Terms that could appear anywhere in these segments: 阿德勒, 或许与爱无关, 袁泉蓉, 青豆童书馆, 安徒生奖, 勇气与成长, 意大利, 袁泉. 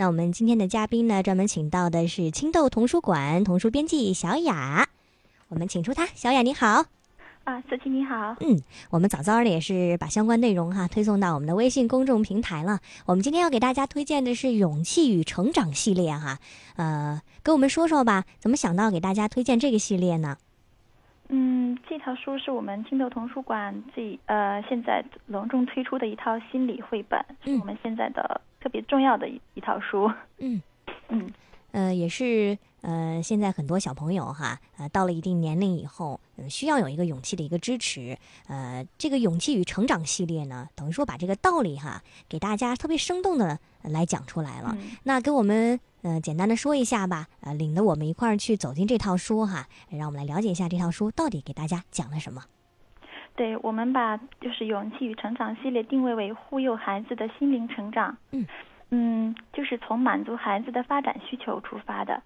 那我们今天的嘉宾呢，专门请到的是青豆童书馆童书编辑小雅，我们请出她。小雅你好。啊，思琪你好。我们早早的也是把相关内容推送到我们的微信公众平台了。我们今天要给大家推荐的是《勇气与成长》系列跟我们说说吧，怎么想到给大家推荐这个系列呢？这套书是我们青豆童书馆现在隆重推出的一套心理绘本，是我们现在的特别重要的一套书。也是现在很多小朋友到了一定年龄以后，需要有一个勇气的一个支持。这个《勇气与成长》系列呢，等于说把这个道理给大家特别生动的来讲出来了。那给我们简单的说一下吧，领着我们一块儿去走进这套书让我们来了解一下这套书到底给大家讲了什么。对，我们把就是《勇气与成长》系列定位为护佑孩子的心灵成长，就是从满足孩子的发展需求出发的。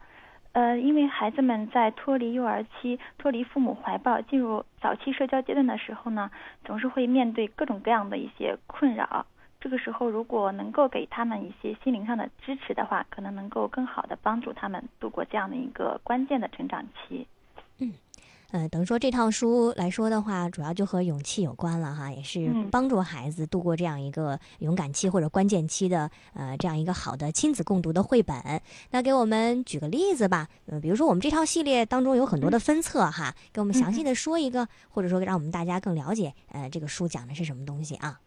因为孩子们在脱离幼儿期、脱离父母怀抱，进入早期社交阶段的时候呢，总是会面对各种各样的一些困扰。这个时候如果能够给他们一些心灵上的支持的话，可能能够更好的帮助他们度过这样的一个关键的成长期。等于说这套书来说的话，主要就和勇气有关了也是帮助孩子度过这样一个勇敢期或者关键期的这样一个好的亲子共读的绘本。那给我们举个例子吧，比如说我们这套系列当中有很多的分册给我们详细的说一个，或者说让我们大家更了解这个书讲的是什么东西啊？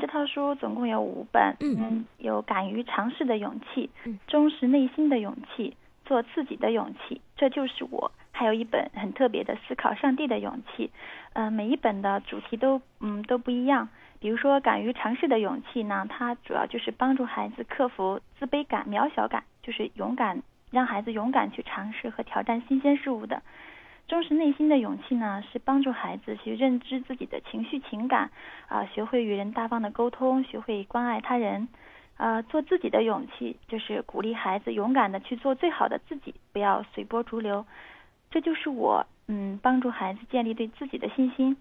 这套书总共有5本，有敢于尝试的勇气、忠实内心的勇气、做自己的勇气、这就是我，还有一本很特别的思考上帝的勇气。每一本的主题都不一样。比如说敢于尝试的勇气呢，它主要就是帮助孩子克服自卑感、渺小感，就是勇敢，让孩子勇敢去尝试和挑战新鲜事物的。忠实内心的勇气呢，是帮助孩子去认知自己的情绪情感，学会与人大方的沟通，学会关爱他人。做自己的勇气就是鼓励孩子勇敢的去做最好的自己，不要随波逐流。这就是我，帮助孩子建立对自己的信心，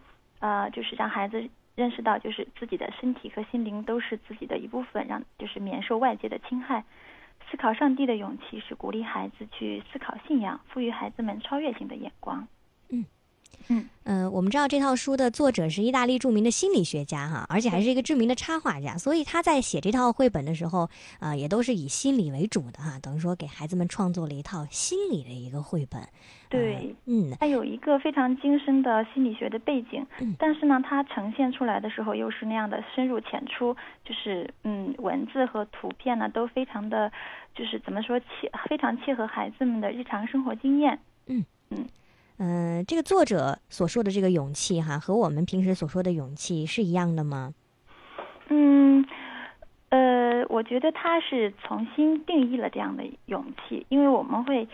就是让孩子认识到，就是自己的身体和心灵都是自己的一部分，就是免受外界的侵害。思考上帝的勇气是鼓励孩子去思考信仰，赋予孩子们超越性的眼光。我们知道这套书的作者是意大利著名的心理学家而且还是一个知名的插画家，所以他在写这套绘本的时候，也都是以心理为主的等于说给孩子们创作了一套心理的一个绘本。对，他有一个非常精深的心理学的背景，但是呢，他呈现出来的时候又是那样的深入浅出，就是文字和图片呢都非常的，就是怎么说，非常切合孩子们的日常生活经验。这个作者所说的这个勇气和我们平时所说的勇气是一样的吗？我觉得他是重新定义了这样的勇气，因为我们会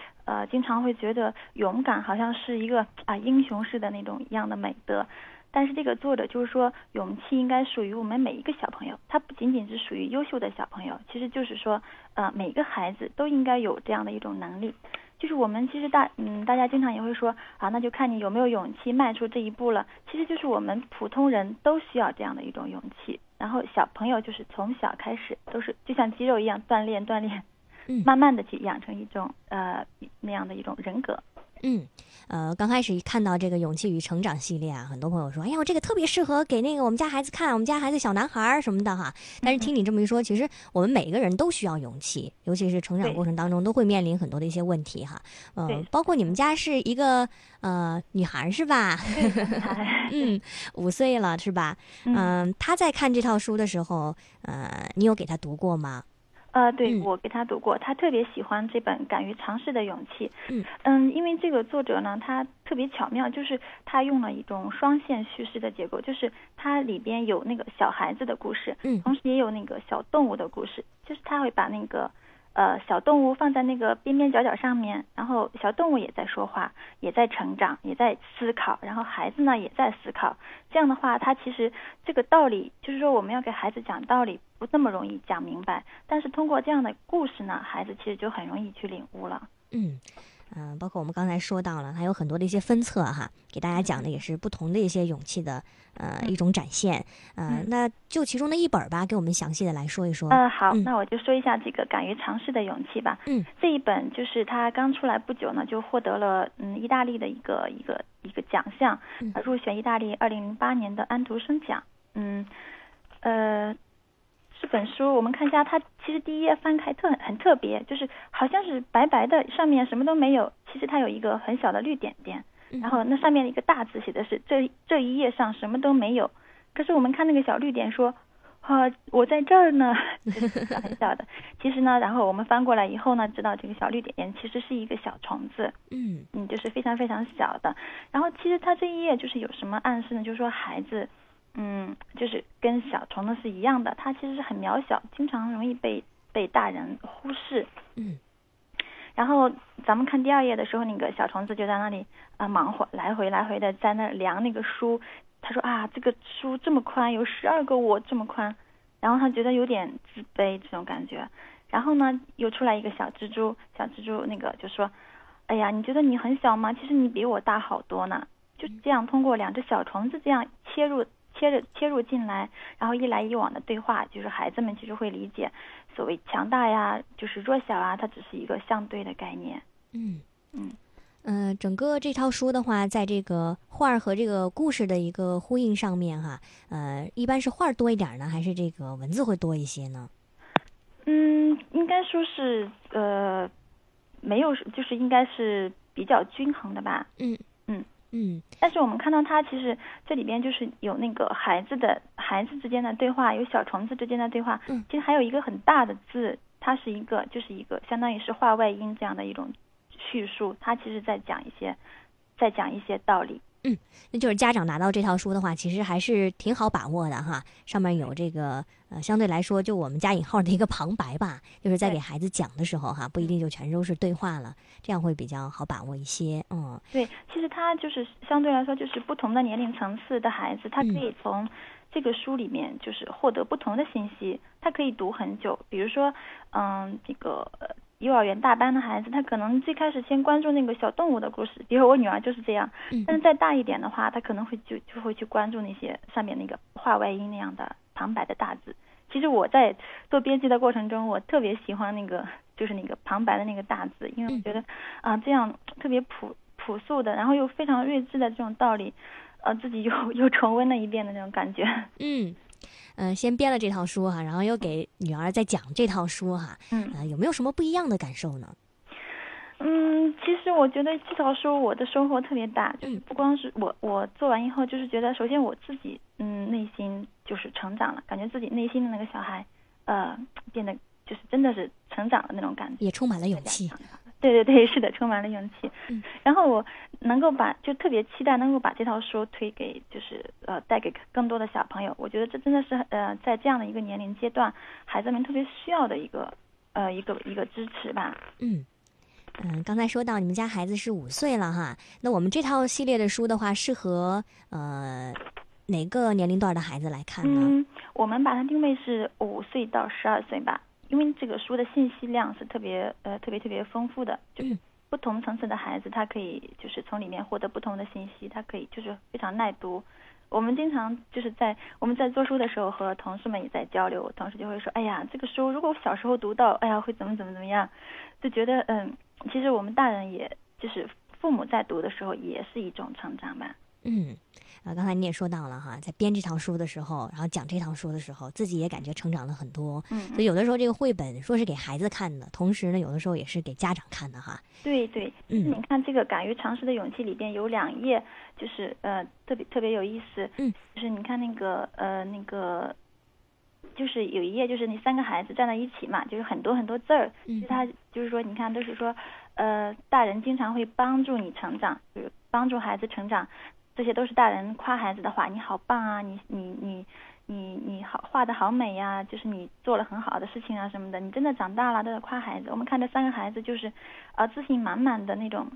经常会觉得勇敢好像是一个英雄式的那种一样的美德，但是这个作者就是说，勇气应该属于我们每一个小朋友，它不仅仅是属于优秀的小朋友，其实就是说每个孩子都应该有这样的一种能力。就是我们其实大家经常也会说那就看你有没有勇气迈出这一步了。其实就是我们普通人都需要这样的一种勇气，然后小朋友就是从小开始都是就像肌肉一样锻炼，慢慢的去养成一种那样的一种人格。刚开始一看到这个《勇气与成长》系列很多朋友说，哎呀，我这个特别适合给那个我们家孩子看，我们家孩子小男孩什么的但是听你这么一说，其实我们每个人都需要勇气，尤其是成长过程当中都会面临很多的一些问题包括你们家是一个女孩是吧？5岁了是吧？她在看这套书的时候，你有给她读过吗？对，我给他读过，他特别喜欢这本《敢于尝试的勇气》。因为这个作者呢，他特别巧妙，就是他用了一种双线叙事的结构，就是它里边有那个小孩子的故事，同时也有那个小动物的故事，就是他会把那个小动物放在那个边边角角上面，然后小动物也在说话，也在成长，也在思考，然后孩子呢也在思考。这样的话，他其实这个道理，就是说我们要给孩子讲道理不那么容易讲明白，但是通过这样的故事呢，孩子其实就很容易去领悟了。包括我们刚才说到了，还有很多的一些分册哈，给大家讲的也是不同的一些勇气的一种展现。那就其中的一本吧，给我们详细的来说一说。好，那我就说一下这个敢于尝试的勇气吧。这一本就是它刚出来不久呢，就获得了意大利的一个奖项，入选意大利2008年的安徒生奖。这本书我们看一下，它其实第一页翻开很特别，就是好像是白白的，上面什么都没有，其实它有一个很小的绿点点，然后那上面的一个大字写的是这一页上什么都没有，可是我们看那个小绿点说我在这儿呢，很小的。其实呢，然后我们翻过来以后呢，知道这个小绿点点其实是一个小虫子，就是非常非常小的。然后其实它这一页就是有什么暗示呢，就是说孩子就是跟小虫呢是一样的，它其实是很渺小，经常容易被大人忽视。然后咱们看第二页的时候，那个小虫子就在那里忙活，来回的在那量那个书。他说这个书这么宽，有12个我这么宽，然后他觉得有点自卑这种感觉。然后呢，又出来一个小蜘蛛，那个就说，哎呀，你觉得你很小吗？其实你比我大好多呢。就这样通过两只小虫子这样切入进来，然后一来一往的对话，就是孩子们其实会理解所谓强大呀，就是弱小啊，它只是一个相对的概念。整个这套书的话，在这个画和这个故事的一个呼应上面哈，一般是画多一点呢，还是这个文字会多一些呢？应该说是没有，就是应该是比较均衡的吧。但是我们看到它其实这里边就是有那个孩子之间的对话，有小虫子之间的对话，其实还有一个很大的字，它是一个相当于是画外音这样的一种叙述，它其实在讲一些道理。那就是家长拿到这套书的话，其实还是挺好把握的哈。上面有这个相对来说就我们加引号的一个旁白吧，就是在给孩子讲的时候哈，不一定就全都是对话了，这样会比较好把握一些。对，其实他就是相对来说就是不同的年龄层次的孩子，他可以从这个书里面就是获得不同的信息，他可以读很久。比如说，这个幼儿园大班的孩子，他可能最开始先关注那个小动物的故事，比如我女儿就是这样。但是再大一点的话，他可能会就会去关注那些上面那个画外音那样的旁白的大字。其实我在做编辑的过程中，我特别喜欢那个就是那个旁白的那个大字，因为我觉得这样特别朴素的，然后又非常睿智的这种道理，自己又重温了一遍的那种感觉。先编了这套书哈，然后又给女儿在讲这套书哈，有没有什么不一样的感受呢？其实我觉得这套书我的收获特别大，就是不光是我做完以后，就是觉得首先我自己内心就是成长了，感觉自己内心的那个小孩变得就是真的是成长了那种感觉，也充满了勇气。对，是的，充满了勇气。然后我能够就特别期待能够把这套书推给就是带给更多的小朋友。我觉得这真的是在这样的一个年龄阶段，孩子们特别需要的一个支持吧。刚才说到你们家孩子是5岁了哈，那我们这套系列的书的话，适合哪个年龄段的孩子来看呢？我们把它定位是5岁到12岁吧。因为这个书的信息量是特别丰富的，就是不同层次的孩子，他可以就是从里面获得不同的信息，他可以就是非常耐读。我们经常就是我们在做书的时候和同事们也在交流，同事就会说，哎呀，这个书如果我小时候读到，哎呀，会怎么样，就觉得其实我们大人也就是父母在读的时候也是一种成长吧。刚才你也说到了哈，在编这套书的时候，然后讲这套书的时候，自己也感觉成长了很多。所以有的时候这个绘本说是给孩子看的，同时呢，有的时候也是给家长看的哈。对，你看这个《敢于尝试的勇气》里边有2页，就是特别有意思。就是你看那个，就是有一页就是你3个孩子站在一起嘛，就是很多很多字儿。其实他就是说，你看都是说，大人经常会帮助你成长，就是帮助孩子成长。这些都是大人夸孩子的话，你好棒啊，你好，画的好美呀，就是你做了很好的事情啊什么的，你真的长大了，都在夸孩子。我们看这3个孩子就是，自信满满的那种，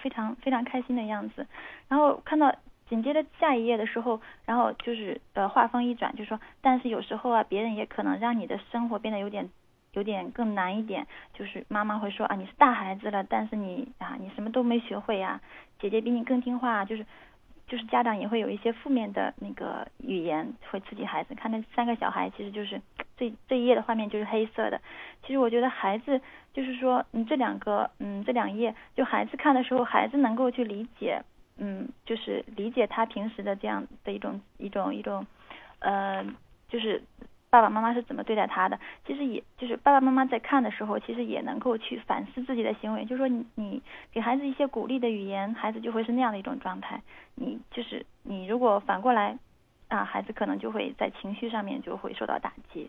非常非常开心的样子。然后看到紧接着下一页的时候，然后就是话锋一转，就说，但是有时候啊，别人也可能让你的生活变得有点有点更难一点，就是妈妈会说啊，你是大孩子了，但是你什么都没学会呀，姐姐比你更听话，就是家长也会有一些负面的那个语言，会刺激孩子。看那三个小孩，其实就是这一页的画面就是黑色的。其实我觉得孩子就是说，这两页，就孩子看的时候，孩子能够去理解，就是理解他平时的这样的一种，就是爸爸妈妈是怎么对待他的。其实也就是爸爸妈妈在看的时候，其实也能够去反思自己的行为。就是说你给孩子一些鼓励的语言，孩子就会是那样的一种状态。你如果反过来啊，孩子可能就会在情绪上面就会受到打击。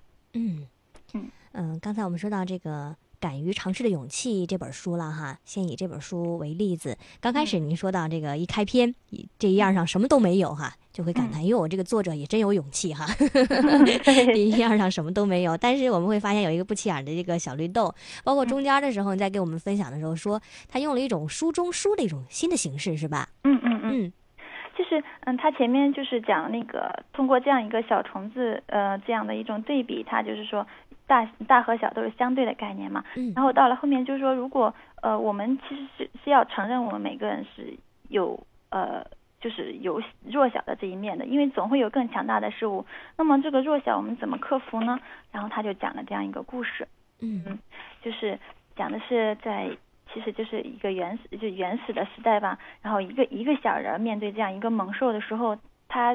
刚才我们说到这个敢于尝试的勇气这本书了哈，先以这本书为例子。刚开始您说到这个一开篇这一样上什么都没有哈，就会感叹哟，这个作者也真有勇气哈。第一样上什么都没有，但是我们会发现有一个不起眼的这个小绿豆，包括中间的时候你在给我们分享的时候说，他用了一种书中书的一种新的形式，是吧？就是他前面就是讲那个通过这样一个小虫子这样的一种对比，他就是说大和小都是相对的概念嘛，然后到了后面就是说，如果我们其实是要承认我们每个人是有就是有弱小的这一面的，因为总会有更强大的事物。那么这个弱小我们怎么克服呢？然后他就讲了这样一个故事，就是讲的是其实就是一个原始的时代吧。然后一个小人面对这样一个猛兽的时候，他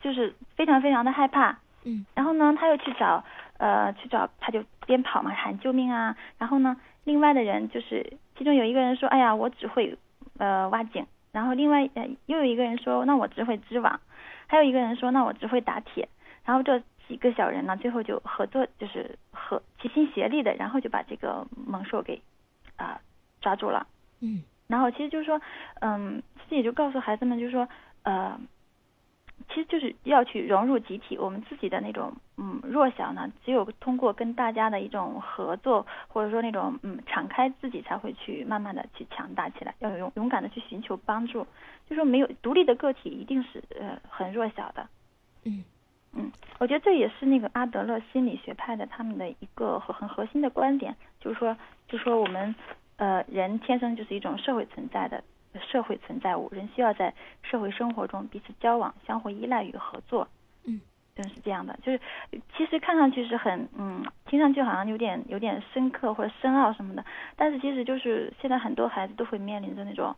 就是非常非常的害怕，然后呢他又去找，他就边跑嘛喊救命啊。然后呢另外的人就是其中有一个人说，哎呀我只会挖井。然后另外又有一个人说，那我只会织网。还有一个人说，那我只会打铁。然后这几个小人呢最后就合作，就是齐心协力的，然后就把这个猛兽给抓住了。然后其实就是说自己就告诉孩子们，就是说其实就是要去融入集体，我们自己的那种弱小呢，只有通过跟大家的一种合作，或者说那种敞开自己，才会去慢慢的去强大起来。要勇敢的去寻求帮助，就说没有独立的个体一定是很弱小的。我觉得这也是那个阿德勒心理学派的他们的一个很核心的观点，就是说我们人天生就是一种社会存在物，人需要在社会生活中彼此交往、相互依赖与合作。真是这样的。就是其实看上去是很听上去好像有点深刻或者深奥什么的，但是其实就是现在很多孩子都会面临着那种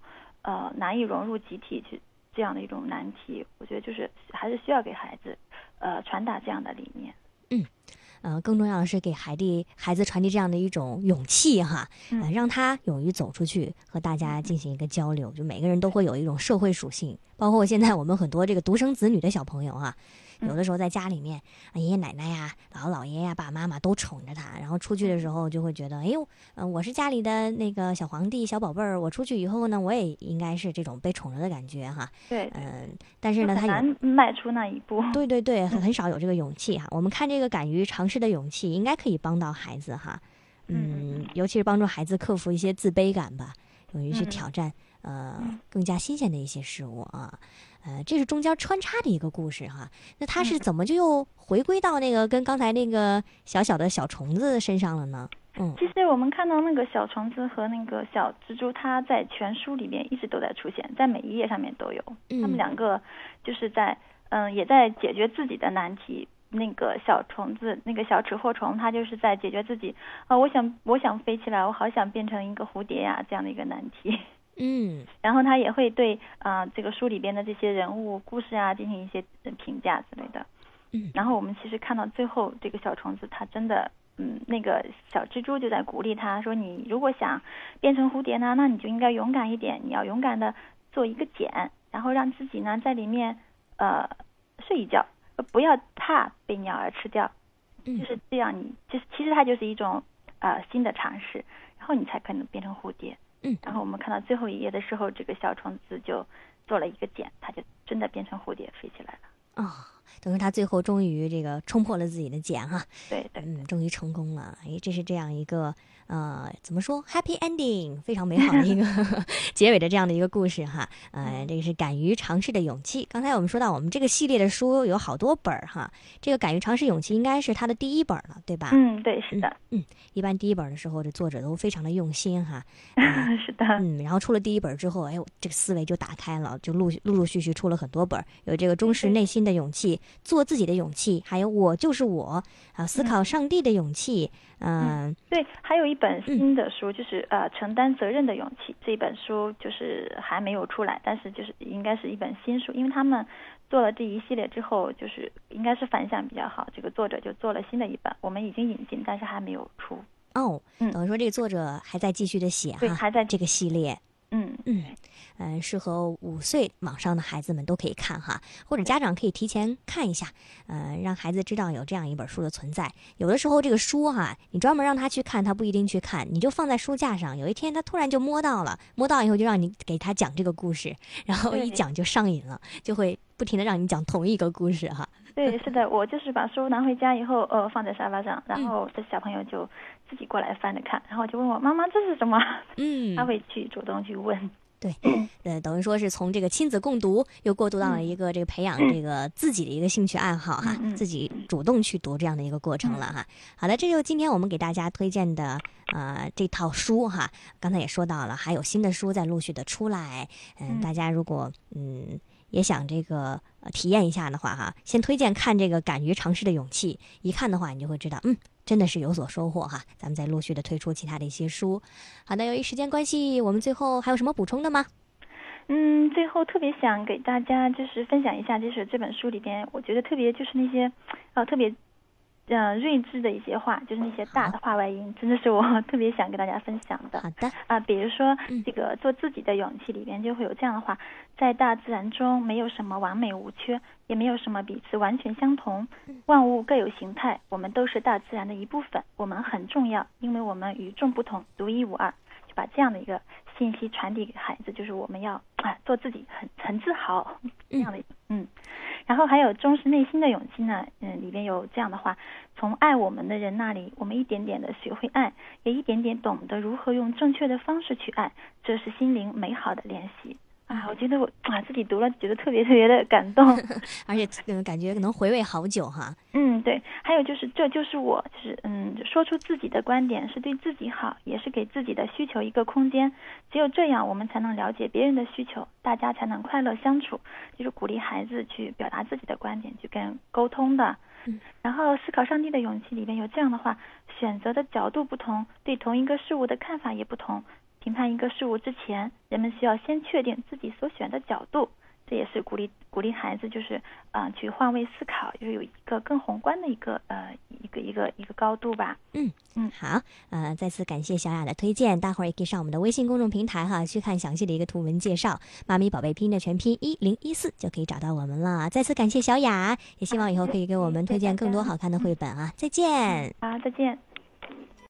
难以融入集体去这样的一种难题。我觉得就是还是需要给孩子传达这样的理念。更重要的是给孩子传递这样的一种勇气哈，让他勇于走出去和大家进行一个交流。就每个人都会有一种社会属性，包括现在我们很多这个独生子女的小朋友哈，有的时候在家里面爷爷奶奶呀、姥姥姥爷呀、爸爸妈妈都宠着他，然后出去的时候就会觉得，哎呦，我是家里的那个小皇帝、小宝贝儿，我出去以后呢，我也应该是这种被宠着的感觉哈。对，但是呢，他很难迈出那一步。对对对，很少有这个勇气哈。我们看这个敢于尝试的勇气，应该可以帮到孩子哈。尤其是帮助孩子克服一些自卑感吧，勇于去挑战更加新鲜的一些事物啊。这是中间穿插的一个故事哈，那他是怎么就又回归到那个跟刚才那个小小的小虫子身上了呢？其实我们看到那个小虫子和那个小蜘蛛，它在全书里面一直都在出现，在每一页上面都有。他们两个就是在也在解决自己的难题。那个小虫子，那个小齿祸虫，它就是在解决自己我想飞起来，我好想变成一个蝴蝶呀，这样的一个难题。然后他也会对这个书里边的这些人物故事啊进行一些评价之类的。然后我们其实看到最后，这个小虫子他真的那个小蜘蛛就在鼓励他说，你如果想变成蝴蝶呢，那你就应该勇敢一点，你要勇敢的做一个茧，然后让自己呢在里面睡一觉，不要怕被鸟儿吃掉。就是这样，你就是其实它就是一种新的尝试，然后你才可能变成蝴蝶。然后我们看到最后一页的时候，这个小虫子就做了一个茧，它就真的变成蝴蝶飞起来了。等于他最后终于这个冲破了自己的茧哈。对对，终于成功了。哎，这是这样一个怎么说 happy ending， 非常美好的一个结尾的这样的一个故事哈。这个是敢于尝试的勇气。刚才我们说到我们这个系列的书有好多本哈，这个敢于尝试勇气应该是他的第一本了，对吧？嗯，对，是的。嗯，一般第一本的时候，这作者都非常的用心哈。是的。嗯，然后出了第一本之后，哎，这个思维就打开了，就陆续出了很多本，有这个忠实内心的勇气，做自己的勇气，还有我就是我啊，思考上帝的勇气。嗯，对，还有一本新的书，就是承担责任的勇气。这本书就是还没有出来，但是就是应该是一本新书，因为他们做了这一系列之后，就是应该是反响比较好，这个作者就做了新的一本，我们已经引进，但是还没有出。哦，等于说这个作者还在继续的写哈，对，还在这个系列。适合5岁往上的孩子们都可以看哈，或者家长可以提前看一下，让孩子知道有这样一本书的存在。有的时候这个书哈，你专门让他去看，他不一定去看，你就放在书架上，有一天他突然就摸到了，摸到以后就让你给他讲这个故事，然后一讲就上瘾了，就会不停的让你讲同一个故事哈。对，是的，我就是把书拿回家以后，放在沙发上，然后这小朋友就自己过来翻着看，然后就问我妈妈这是什么？他会去主动去问。对，等于说是从这个亲子共读又过渡到了一个这个培养这个自己的一个兴趣爱好哈，自己主动去读这样的一个过程了哈。好的，这就是今天我们给大家推荐的这套书哈。刚才也说到了，还有新的书在陆续的出来，大家如果也想这个体验一下的话哈，先推荐看这个《敢于尝试的勇气》，一看的话你就会知道，真的是有所收获哈。咱们再陆续的推出其他的一些书。好的，由于时间关系，我们最后还有什么补充的吗？最后特别想给大家就是分享一下，就是这本书里边，我觉得特别就是那些特别睿智的一些话，就是那些大的话外音，真的是我特别想跟大家分享的。好的啊，比如说这个做自己的勇气里边就会有这样的话：在大自然中，没有什么完美无缺，也没有什么彼此完全相同，万物各有形态，我们都是大自然的一部分，我们很重要，因为我们与众不同，独一无二。就把这样的一个信息传递给孩子，就是我们要做自己，很自豪这样的。然后还有忠实内心的勇气呢，里边有这样的话：从爱我们的人那里，我们一点点的学会爱，也一点点懂得如何用正确的方式去爱，这是心灵美好的练习。我觉得我自己读了，觉得特别特别的感动，而且感觉能回味好久哈。对，还有就是这就是我，就是说出自己的观点是对自己好，也是给自己的需求一个空间。只有这样，我们才能了解别人的需求，大家才能快乐相处。就是鼓励孩子去表达自己的观点，去跟沟通的。然后思考上帝的勇气里面有这样的话：选择的角度不同，对同一个事物的看法也不同。评判一个事物之前，人们需要先确定自己所选的角度，这也是鼓励孩子，就是去换位思考，就是有一个更宏观的一个高度吧。好，再次感谢小雅的推荐，大伙儿也可以上我们的微信公众平台哈，去看详细的一个图文介绍。妈咪宝贝拼音的全拼1014就可以找到我们了。再次感谢小雅，也希望以后可以给我们推荐更多好看的绘本啊！再见。好，再见。